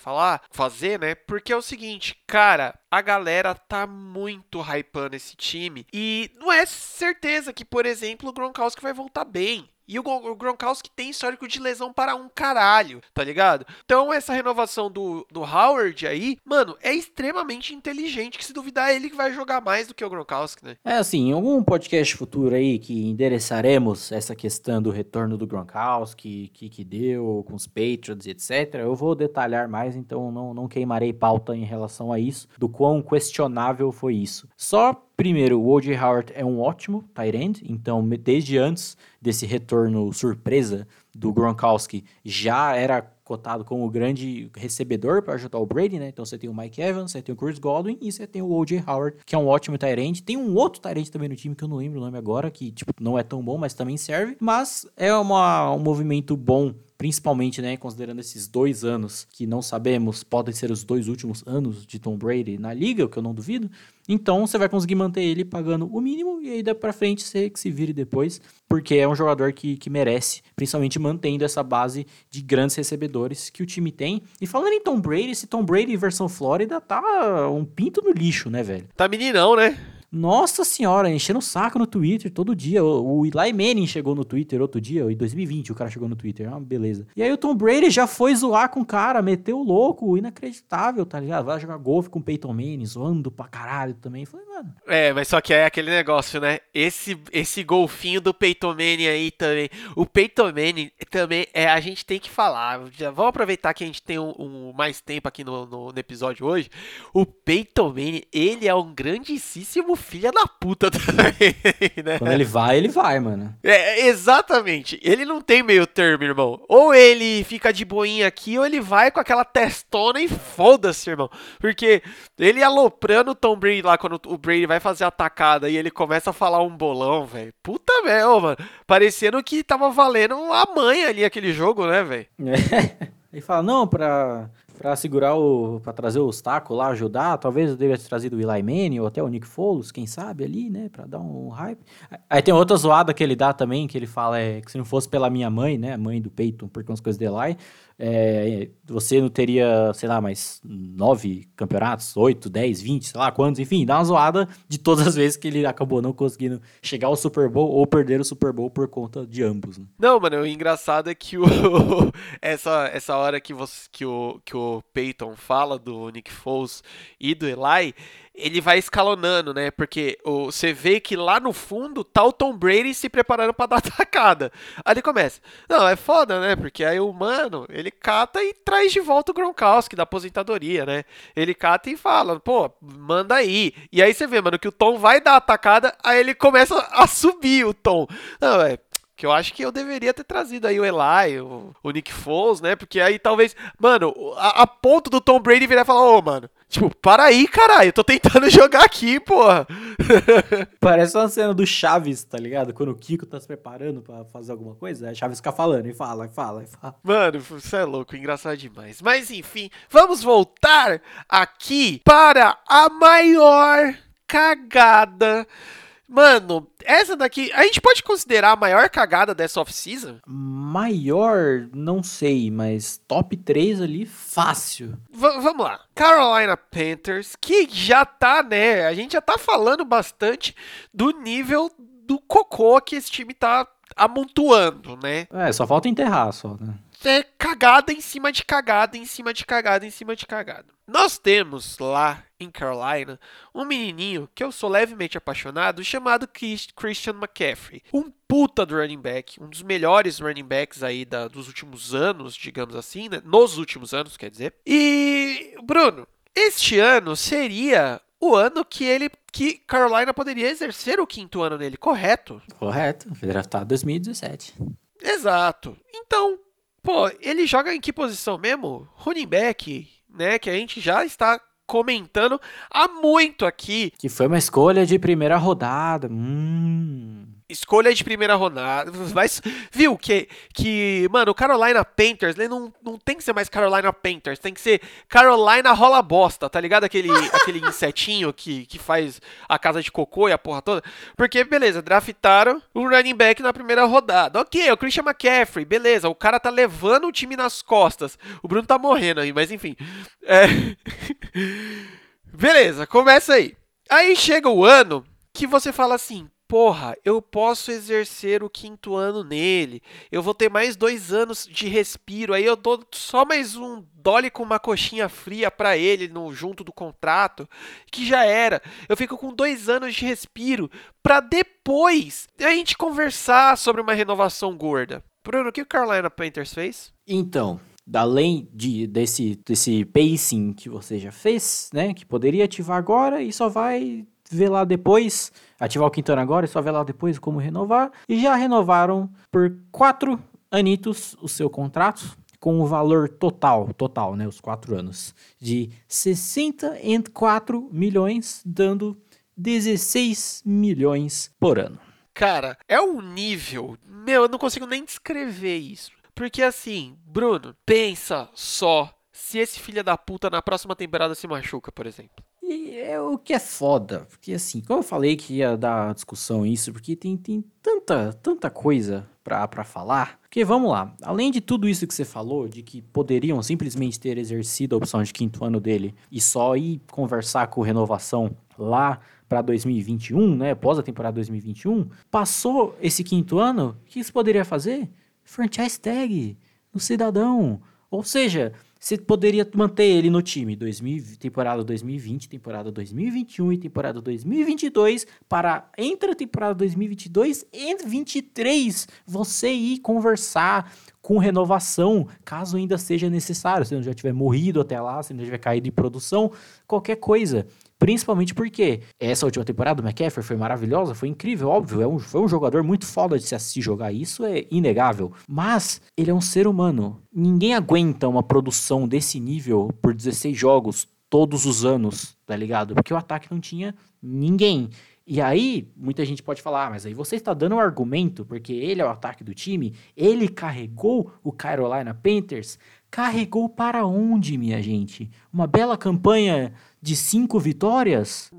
fazer, né? Porque é o seguinte, cara, a galera tá muito hypando esse time e não é certeza que, por exemplo, o Gronkowski vai voltar bem. E o Gronkowski tem histórico de lesão para um caralho, tá ligado? Então essa renovação do Howard aí, mano, é extremamente inteligente, que se duvidar ele que vai jogar mais do que o Gronkowski, né? É assim, em algum podcast futuro aí que endereçaremos essa questão do retorno do Gronkowski, que deu com os Patriots e etc, eu vou detalhar mais, então não queimarei pauta em relação a isso, do quão questionável foi isso. Só primeiro, o O.J. Howard é um ótimo tight end, então desde antes desse retorno surpresa do Gronkowski, já era cotado como o grande recebedor para ajudar o Brady, né? Então você tem o Mike Evans, você tem o Chris Godwin e você tem o O.J. Howard, que é um ótimo tight end. Tem um outro tight end também no time, que eu não lembro o nome agora, que tipo, não é tão bom, mas também serve. Mas é um movimento bom, principalmente, né, considerando esses 2 anos que não sabemos, podem ser os 2 últimos anos de Tom Brady na liga, o que eu não duvido. Então você vai conseguir manter ele pagando o mínimo e aí dá pra frente você que se vire depois, porque é um jogador que merece, principalmente mantendo essa base de grandes recebedores que o time tem. E falando em Tom Brady, esse Tom Brady versão Flórida tá um pinto no lixo, né, velho? Tá meninão, né? Nossa senhora, enchendo o saco no Twitter todo dia. O Eli Manning chegou no Twitter outro dia, em 2020 o cara chegou no Twitter, uma beleza. E aí o Tom Brady já foi zoar com o cara, meteu o louco, inacreditável, tá ligado? Vai jogar golfe com o Peyton Manning, zoando pra caralho também. Falei, mano. É, mas só que é aquele negócio, né? Esse golfinho do Peyton Manning aí também. O Peyton Manning também, a gente tem que falar. Já vamos aproveitar que a gente tem mais tempo aqui no episódio hoje. O Peyton Manning, ele é um grandíssimo filha da puta também, né? Quando ele vai, mano. É, exatamente. Ele não tem meio termo, irmão. Ou ele fica de boinha aqui, ou ele vai com aquela testona e foda-se, irmão. Porque ele aloprando o Tom Brady lá, quando o Brady vai fazer a tacada e ele começa a falar um bolão, velho. Puta merda, mano. Parecendo que tava valendo a mãe ali, aquele jogo, né, velho? É. Ele fala, não, pra Pra segurar o... pra trazer os tacos lá, ajudar. Talvez eu devia ter trazido o Eli Manning ou até o Nick Foles, quem sabe ali, né? Pra dar um hype. Aí tem outra zoada que ele dá também, que ele fala que se não fosse pela minha mãe, né? A mãe do Peyton, por umas coisas de Eli, você não teria, sei lá, mais 9 campeonatos, 8, 10, 20, sei lá quantos. Enfim, dá uma zoada de todas as vezes que ele acabou não conseguindo chegar ao Super Bowl ou perder o Super Bowl por conta de ambos, né? Não, mano, o engraçado é que essa hora que o Peyton fala do Nick Foles e do Eli, ele vai escalonando, né? Porque você vê que lá no fundo tá o Tom Brady se preparando pra dar tacada. Aí ele começa. Não, é foda, né? Porque aí o mano, ele cata e traz de volta o Gronkowski da aposentadoria, né? Ele cata e fala, pô, manda aí. E aí você vê, mano, que o Tom vai dar a tacada, aí ele começa a subir o Tom. Não, é... que eu acho que eu deveria ter trazido aí o Eli, o Nick Foles, né? Porque aí talvez, mano, a ponto do Tom Brady virar e falar, mano, tipo, para aí, caralho, eu tô tentando jogar aqui, porra. Parece uma cena do Chaves, tá ligado? Quando o Kiko tá se preparando pra fazer alguma coisa, a Chaves fica falando e fala. Mano, isso é louco, engraçado demais. Mas enfim, vamos voltar aqui para a maior cagada... Mano, essa daqui... A gente pode considerar a maior cagada dessa off-season? Maior? Não sei, mas top 3 ali, fácil. Vamos lá. Carolina Panthers, que já tá, né? A gente já tá falando bastante do nível do cocô que esse time tá amontoando, né? Só falta enterrar, né? É cagada em cima de cagada, em cima de cagada, em cima de cagada. Nós temos lá em Carolina um menininho que eu sou levemente apaixonado, chamado Christian McCaffrey. Um puta do running back, um dos melhores running backs aí dos últimos anos, digamos assim, né? Nos últimos anos, quer dizer. E, Bruno, este ano seria o ano que Carolina poderia exercer o 5º ano dele, correto? Correto, foi draftado em 2017. Exato. Então... Pô, ele joga em que posição mesmo? Running back, né? Que a gente já está comentando há muito aqui. Que foi uma escolha de primeira rodada. Escolha de primeira rodada. Mas, viu, que mano, o Carolina Panthers, ele não tem que ser mais Carolina Panthers, tem que ser Carolina Rola Bosta, tá ligado? Aquele insetinho que faz a casa de cocô e a porra toda. Porque, beleza, draftaram o running back na primeira rodada. Ok, o Christian McCaffrey, beleza, o cara tá levando o time nas costas. O Bruno tá morrendo aí, mas enfim. Beleza, começa aí. Aí chega o ano que você fala assim... Porra, eu posso exercer o 5º ano nele. Eu vou ter mais 2 anos de respiro. Aí eu dou só mais um dólar com uma coxinha fria pra ele junto do contrato. Que já era. Eu fico com 2 anos de respiro pra depois a gente conversar sobre uma renovação gorda. Bruno, o que o Carolina Panthers fez? Então... Além desse pacing que você já fez, né? Que poderia ativar agora e só vai ver lá depois. Ativar o 5º ano agora e só ver lá depois como renovar. E já renovaram por 4 anitos o seu contrato. Com o valor total, né? Os 4 anos. De 64 milhões, dando 16 milhões por ano. Cara, é um nível... Meu, eu não consigo nem descrever isso. Porque assim, Bruno, pensa só se esse filho da puta na próxima temporada se machuca, por exemplo. E é o que é foda, porque assim, como eu falei que ia dar discussão isso, porque tem tanta coisa pra falar. Porque vamos lá, além de tudo isso que você falou, de que poderiam simplesmente ter exercido a opção de 5º ano dele e só ir conversar com renovação lá para 2021, né, após a temporada 2021, passou esse 5º ano, o que isso poderia fazer? Franchise tag no cidadão. Ou seja, você poderia manter ele no time temporada 2020, temporada 2021 e temporada 2022 para entre a temporada 2022 e 2023 você ir conversar com renovação, caso ainda seja necessário, se não já tiver morrido até lá, se não tiver caído em produção, qualquer coisa. Principalmente porque essa última temporada do McCaffrey foi maravilhosa, foi incrível, óbvio, foi um jogador muito foda de se assistir jogar, isso é inegável, mas ele é um ser humano, ninguém aguenta uma produção desse nível por 16 jogos todos os anos, tá ligado? Porque o ataque não tinha ninguém. E aí, muita gente pode falar, mas aí você está dando um argumento, porque ele é o ataque do time, ele carregou o Carolina Panthers Carregou para onde, minha gente? Uma bela campanha de 5 vitórias?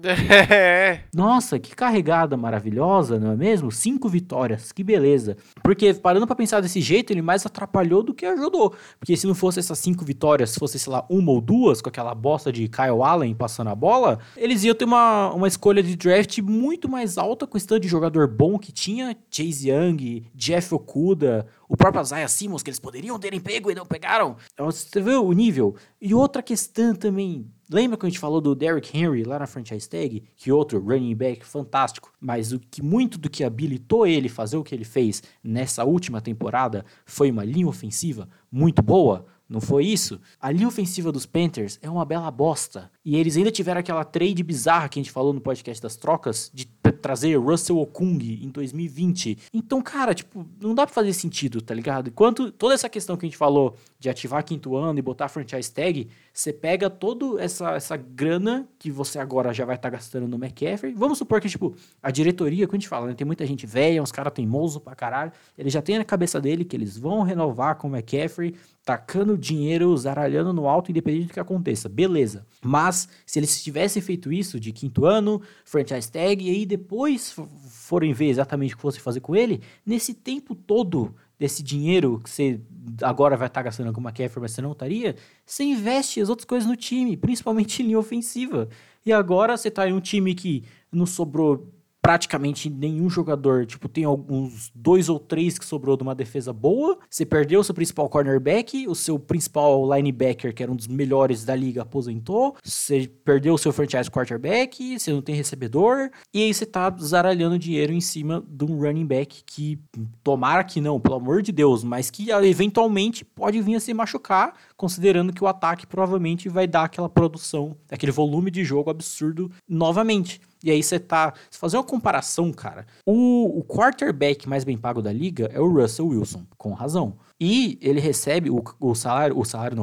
Nossa, que carregada maravilhosa, não é mesmo? 5 vitórias, que beleza. Porque parando pra pensar desse jeito, ele mais atrapalhou do que ajudou. Porque se não fosse essas 5 vitórias, se fosse, sei lá, 1 ou 2, com aquela bosta de Kyle Allen passando a bola, eles iam ter uma escolha de draft muito mais alta com o stand de jogador bom que tinha. Chase Young, Jeff Okuda, o próprio Isaiah Simmons, que eles poderiam terem pego e não pegaram. Você viu o nível? E outra questão também... Lembra que a gente falou do Derrick Henry lá na franchise tag? Que outro running back fantástico. Mas o que muito do que habilitou ele fazer o que ele fez nessa última temporada foi uma linha ofensiva muito boa. Não foi isso? A linha ofensiva dos Panthers é uma bela bosta. E eles ainda tiveram aquela trade bizarra que a gente falou no podcast das trocas de trazer Russell Okung em 2020. Então, cara, tipo, não dá pra fazer sentido, tá ligado? Enquanto toda essa questão que a gente falou de ativar quinto ano e botar franchise tag, você pega toda essa grana que você agora já vai estar gastando no McCaffrey. Vamos supor que, tipo, a diretoria, como a gente fala, né? Tem muita gente velha, uns caras teimosos pra caralho. Ele já tem na cabeça dele que eles vão renovar com o McCaffrey, tacando dinheiro, zaralhando no alto, independente do que aconteça. Beleza. Mas, se eles tivessem feito isso de quinto ano, franchise tag, e aí depois forem ver exatamente o que fosse fazer com ele, nesse tempo todo desse dinheiro que você agora vai estar gastando alguma McCaffrey, mas você não estaria, você investe as outras coisas no time, principalmente em linha ofensiva. E agora você está em um time que não sobrou praticamente nenhum jogador, tipo, tem alguns 2 ou 3 que sobrou de uma defesa boa, você perdeu o seu principal cornerback, o seu principal linebacker, que era um dos melhores da liga, aposentou, você perdeu o seu franchise quarterback, você não tem recebedor, e aí você tá zaralhando dinheiro em cima de um running back que, tomara que não, pelo amor de Deus, mas que eventualmente pode vir a se machucar, considerando que o ataque provavelmente vai dar aquela produção, aquele volume de jogo absurdo novamente. E aí você tá... Se fazer uma comparação, cara, o quarterback mais bem pago da liga é o Russell Wilson, com razão. E ele recebe o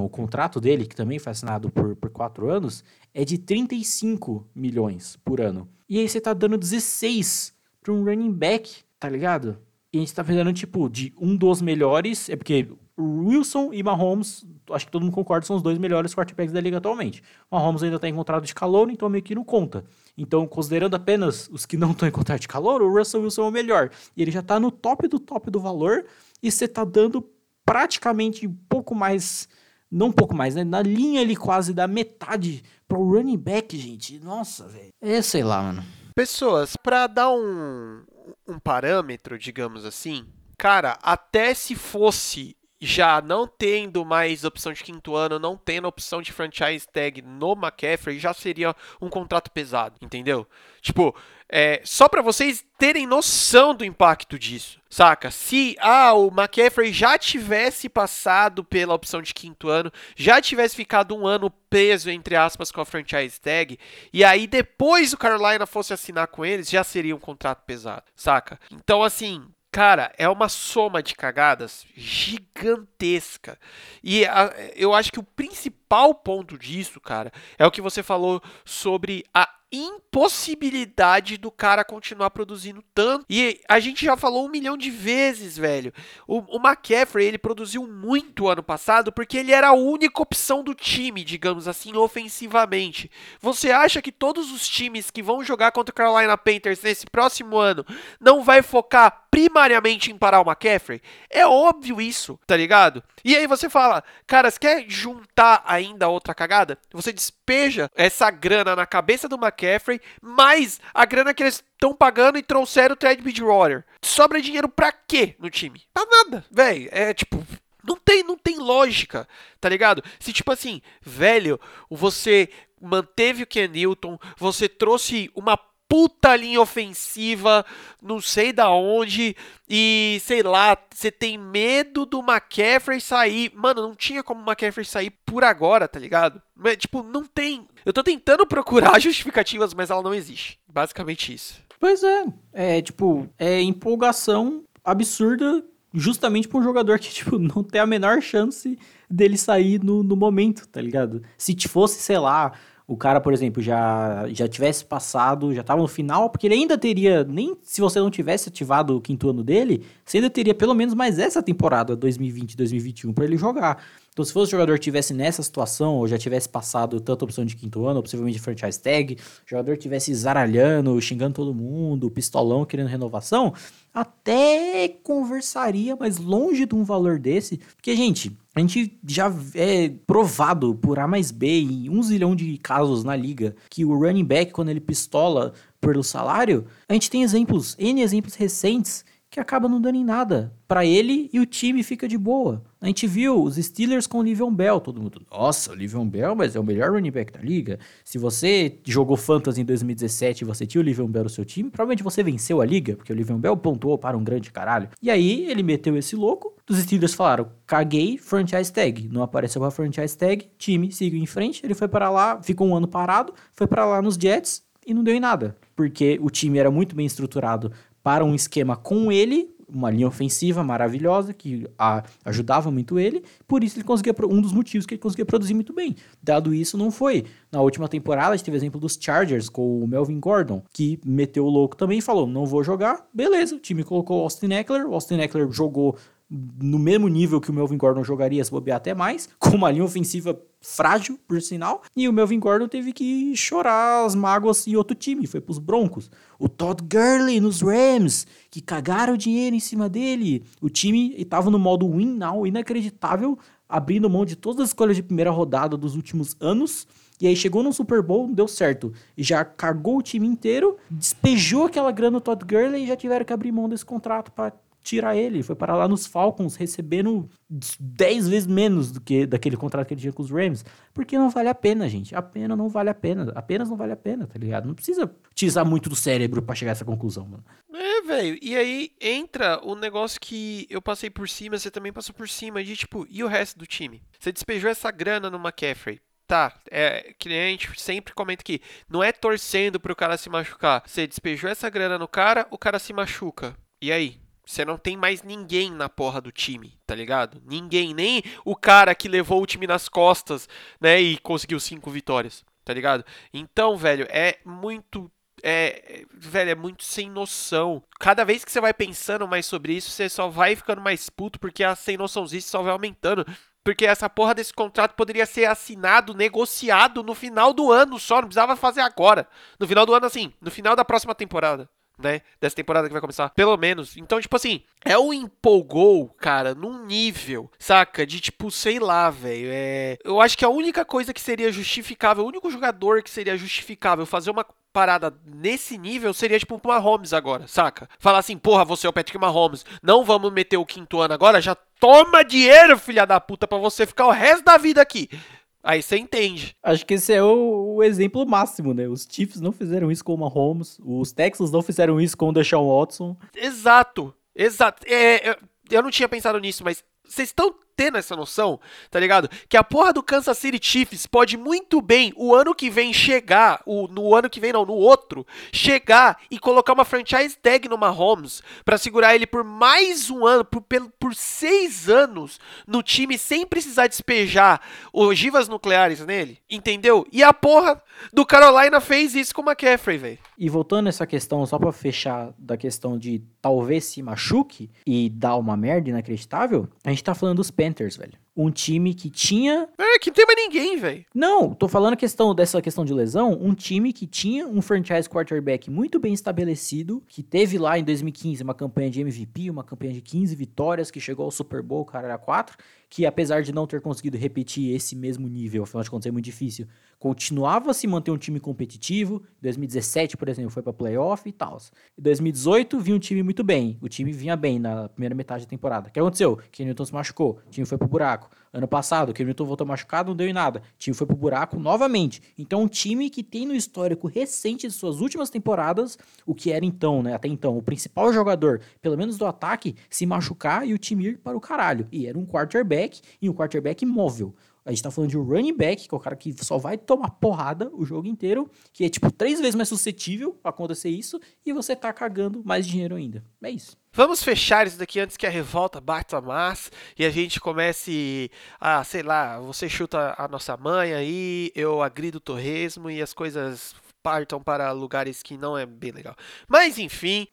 contrato dele, que também foi assinado por 4 anos, é de 35 milhões por ano. E aí você tá dando 16 pra um running back, tá ligado? E a gente tá falando, tipo, de um dos melhores... É porque Wilson e Mahomes, acho que todo mundo concorda, são os 2 melhores quarterbacks da liga atualmente. Mahomes ainda tá em contrato de calor, então meio que não conta. Então, considerando apenas os que não estão em contrato de calor, o Russell Wilson é o melhor. E ele já tá no top do valor, e você tá dando praticamente um pouco mais... Não um pouco mais, né? Na linha ali quase da metade pro running back, gente. Nossa, velho. É, sei lá, mano. Pessoas, pra dar um parâmetro, digamos assim, cara, até se fosse já não tendo mais opção de quinto ano, não tendo opção de franchise tag no McCaffrey, já seria um contrato pesado, entendeu? Tipo, só pra vocês terem noção do impacto disso, saca? Se o McCaffrey já tivesse passado pela opção de quinto ano, já tivesse ficado um ano preso, entre aspas, com a franchise tag, e aí depois o Carolina fosse assinar com eles, já seria um contrato pesado, saca? Então, assim... Cara, é uma soma de cagadas gigantesca. E eu acho que o principal ponto disso, cara, é o que você falou sobre a impossibilidade do cara continuar produzindo tanto. E a gente já falou 1 milhão de vezes, velho. O McCaffrey, ele produziu muito ano passado porque ele era a única opção do time, digamos assim, ofensivamente. Você acha que todos os times que vão jogar contra o Carolina Panthers nesse próximo ano não vai focar primariamente em parar o McCaffrey? É óbvio isso, tá ligado? E aí você fala, cara, você quer juntar ainda outra cagada? Você despeja essa grana na cabeça do McCaffrey, mais a grana que eles estão pagando e trouxeram o Teddy Bridgewater. Sobra dinheiro pra quê no time? Pra nada, velho. É tipo, não tem lógica, tá ligado? Se tipo assim, velho, você manteve o Ken Newton, você trouxe uma puta linha ofensiva, não sei da onde, e sei lá, você tem medo do McCaffrey sair. Mano, não tinha como o McCaffrey sair por agora, tá ligado? Mas, tipo, não tem. Eu tô tentando procurar justificativas, mas ela não existe. Basicamente isso. Pois é. É empolgação absurda justamente pra um jogador que, tipo, não tem a menor chance dele sair no momento, tá ligado? Se fosse, sei lá, o cara, por exemplo, já tivesse passado, já tava no final, porque ele ainda teria, nem se você não tivesse ativado o quinto ano dele, você ainda teria pelo menos mais essa temporada, 2020, 2021, pra ele jogar. Então, se fosse o jogador que estivesse nessa situação, ou já tivesse passado tanta opção de quinto ano, ou possivelmente de franchise tag, o jogador que estivesse zaralhando, xingando todo mundo, pistolão, querendo renovação, até conversaria, mas longe de um valor desse. Porque, gente, a gente já é provado por A mais B em 1 zilhão de casos na liga, que o running back, quando ele pistola pelo salário, a gente tem exemplos, N exemplos recentes, que acaba não dando em nada pra ele e o time fica de boa. A gente viu os Steelers com o Le'Veon Bell, todo mundo, nossa, o Le'Veon Bell, mas é o melhor running back da liga. Se você jogou Fantasy em 2017 e você tinha o Le'Veon Bell no seu time, provavelmente você venceu a liga, porque o Le'Veon Bell pontuou para um grande caralho. E aí, ele meteu esse louco, os Steelers falaram, caguei, franchise tag. Não apareceu pra franchise tag, time seguiu em frente, ele foi para lá, ficou um ano parado, foi para lá nos Jets e não deu em nada, porque o time era muito bem estruturado para um esquema com ele, uma linha ofensiva maravilhosa, que ajudava muito ele, por isso ele conseguia, um dos motivos que ele conseguia produzir muito bem. Dado isso, não foi. Na última temporada, a gente teve o exemplo dos Chargers, com o Melvin Gordon, que meteu o louco também e falou, não vou jogar, beleza, o time colocou o Austin Eckler jogou no mesmo nível que o Melvin Gordon jogaria, se bobear até mais, com uma linha ofensiva frágil, por sinal, e o Melvin Gordon teve que chorar as mágoas em outro time, foi pros Broncos. O Todd Gurley nos Rams, que cagaram o dinheiro em cima dele. O time estava no modo win now, inacreditável, abrindo mão de todas as escolhas de primeira rodada dos últimos anos, e aí chegou no Super Bowl, deu certo, e já cagou o time inteiro, despejou aquela grana no Todd Gurley e já tiveram que abrir mão desse contrato para tirar ele, foi parar lá nos Falcons recebendo 10 vezes menos do que daquele contrato que ele tinha com os Rams, porque não vale a pena, gente, apenas não vale a pena, tá ligado? Não precisa utilizar muito do cérebro pra chegar a essa conclusão, mano. É, velho, e aí entra o negócio que eu passei por cima, você também passou por cima, de tipo, e o resto do time? Você despejou essa grana no McCaffrey. Tá, é que a gente sempre comenta aqui, não é torcendo pro cara se machucar, você despejou essa grana no cara, o cara se machuca, e aí? Você não tem mais ninguém na porra do time, tá ligado? Ninguém, nem o cara que levou o time nas costas, né, e conseguiu 5 vitórias, tá ligado? Então, velho, é muito sem noção. Cada vez que você vai pensando mais sobre isso, você só vai ficando mais puto, porque a sem noçãozinha só vai aumentando. Porque essa porra desse contrato poderia ser assinado, negociado no final do ano só, não precisava fazer agora. No final do ano, assim, no final da próxima temporada. Né, dessa temporada que vai começar, pelo menos. Então, tipo assim, é o empolgou, cara, num nível, saca? De tipo, sei lá, velho, eu acho que a única coisa que seria justificável, o único jogador que seria justificável fazer uma parada nesse nível seria tipo o Mahomes agora, saca? Falar assim, porra, você é o Patrick Mahomes, não vamos meter o quinto ano agora, já toma dinheiro, filha da puta, pra você ficar o resto da vida aqui. Aí você entende. Acho que esse é o exemplo máximo, né? Os Chiefs não fizeram isso com o Mahomes, os Texans não fizeram isso com o Deshaun Watson. Exato. Eu não tinha pensado nisso, mas vocês estão tendo essa noção, tá ligado? Que a porra do Kansas City Chiefs pode muito bem, o ano que vem, chegar, chegar e colocar uma franchise tag no Mahomes pra segurar ele por mais um ano, por 6 anos no time, sem precisar despejar ogivas nucleares nele, entendeu? E a porra do Carolina fez isso com o McCaffrey, velho. E voltando nessa questão, só pra fechar da questão de talvez se machuque e dar uma merda inacreditável, a gente tá falando dos Panthers, velho. Um time que tinha... que não tem mais ninguém, velho. Não, tô falando dessa questão de lesão, um time que tinha um franchise quarterback muito bem estabelecido, que teve lá em 2015 uma campanha de MVP, uma campanha de 15 vitórias, que chegou ao Super Bowl, cara, era 4, que apesar de não ter conseguido repetir esse mesmo nível, afinal de contas é muito difícil, continuava a se manter um time competitivo. Em 2017, por exemplo, foi pra playoff e tal. Em 2018, vinha um time muito bem. O time vinha bem na primeira metade da temporada. O que aconteceu? Ken Newton se machucou, o time foi pro buraco. Ano passado, o Cam Newton voltou machucado, não deu em nada. O time foi pro buraco novamente. Então, um time que tem no histórico recente de suas últimas temporadas, o que era então, né, até então, o principal jogador, pelo menos do ataque, se machucar e o time ir para o caralho. E era um quarterback, e um quarterback móvel. A gente tá falando de um running back, que é o cara que só vai tomar porrada o jogo inteiro, que é tipo 3 vezes mais suscetível a acontecer isso, e você tá cagando mais dinheiro ainda. É isso. Vamos fechar isso daqui antes que a revolta bata mais e a gente comece a, sei lá, você chuta a nossa mãe aí, eu agrido o torresmo e as coisas partam para lugares que não é bem legal. Mas enfim,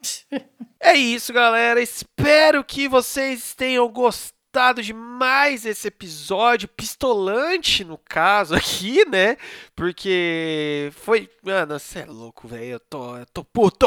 é isso, galera. Espero que vocês tenham gostado resultado de mais esse episódio pistolante, no caso aqui, né? Porque foi... Mano, você é louco, velho. Eu tô puto!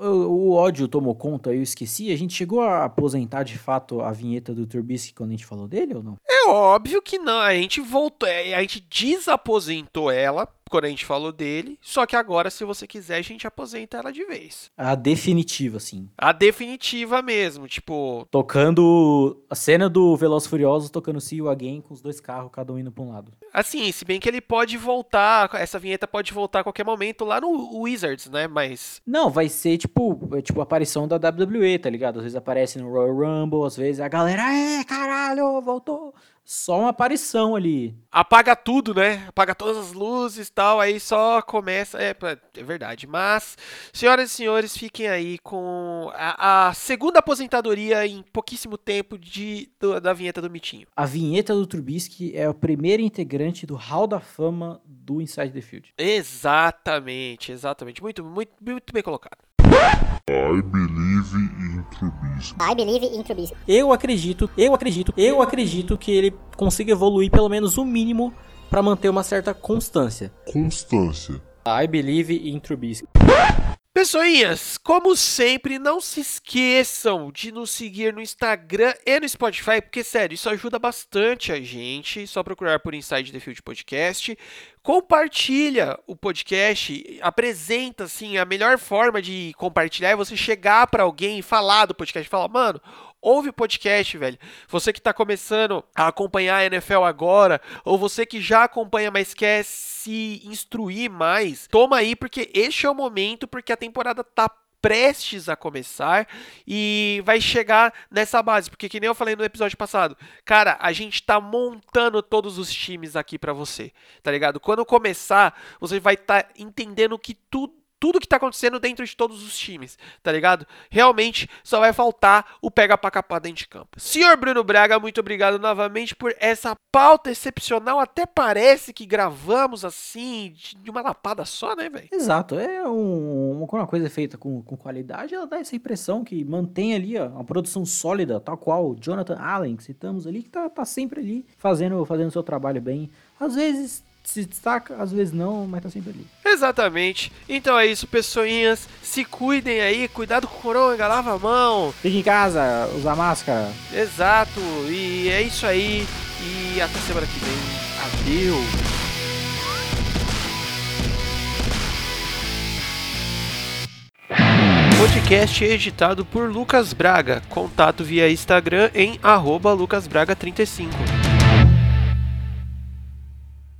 O ódio tomou conta, eu esqueci. A gente chegou a aposentar, de fato, a vinheta do Trubisky quando a gente falou dele, ou não? É óbvio que não. A gente voltou, a gente desaposentou ela quando a gente falou dele, só que agora, se você quiser, a gente aposenta ela de vez. A definitiva, sim. A definitiva mesmo, tipo... Tocando a cena do Velozes Furiosos, tocando See You Again com os dois carros, cada um indo pra um lado. Assim, se bem que ele pode voltar, essa vinheta pode voltar a qualquer momento lá no Wizards, né, mas... Não, vai ser tipo a aparição da WWE, tá ligado? Às vezes aparece no Royal Rumble, às vezes a galera, caralho, voltou... Só uma aparição ali. Apaga tudo, né? Apaga todas as luzes e tal, aí só começa... É verdade, mas, senhoras e senhores, fiquem aí com a segunda aposentadoria em pouquíssimo tempo da vinheta do Mitinho. A vinheta do Trubisky é o primeiro integrante do Hall da Fama do Inside the Field. Exatamente. Muito bem colocado. I believe in Trubisky. Eu acredito que ele consiga evoluir pelo menos o mínimo pra manter uma certa constância. I believe in Trubisky. Pessoinhas, como sempre, não se esqueçam de nos seguir no Instagram e no Spotify, porque, sério, isso ajuda bastante a gente. Só procurar por Inside the Field Podcast. Compartilha o podcast, apresenta, assim, a melhor forma de compartilhar é você chegar pra alguém e falar do podcast, falar, mano... Ouve o podcast, velho. Você que tá começando a acompanhar a NFL agora, ou você que já acompanha, mas quer se instruir mais, toma aí, porque este é o momento, porque a temporada tá prestes a começar e vai chegar nessa base, porque que nem eu falei no episódio passado, cara, a gente tá montando todos os times aqui pra você, tá ligado? Quando começar, você vai tá entendendo que tudo que tá acontecendo dentro de todos os times, tá ligado? Realmente só vai faltar o pega pra capar dentro de campo. Senhor Bruno Braga, muito obrigado novamente por essa pauta excepcional. Até parece que gravamos assim, de uma lapada só, né, velho? Exato. Quando uma coisa é feita com qualidade, ela dá essa impressão que mantém ali, ó, uma produção sólida, tal qual o Jonathan Allen, que citamos ali, que tá sempre ali fazendo seu trabalho bem. Às vezes... se destaca, às vezes não, mas tá sempre ali. Exatamente. Então é isso, pessoinhas. Se cuidem aí, cuidado com o coronga, lava a mão. Fique em casa, usa máscara. Exato. E é isso aí. E até semana que vem. Adeus. Podcast editado por Lucas Braga. Contato via Instagram em @lucasbraga35.